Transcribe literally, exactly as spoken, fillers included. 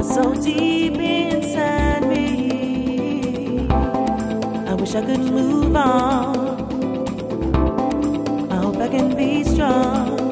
lies so deep inside me. I wish I could move on. I hope I can be strong.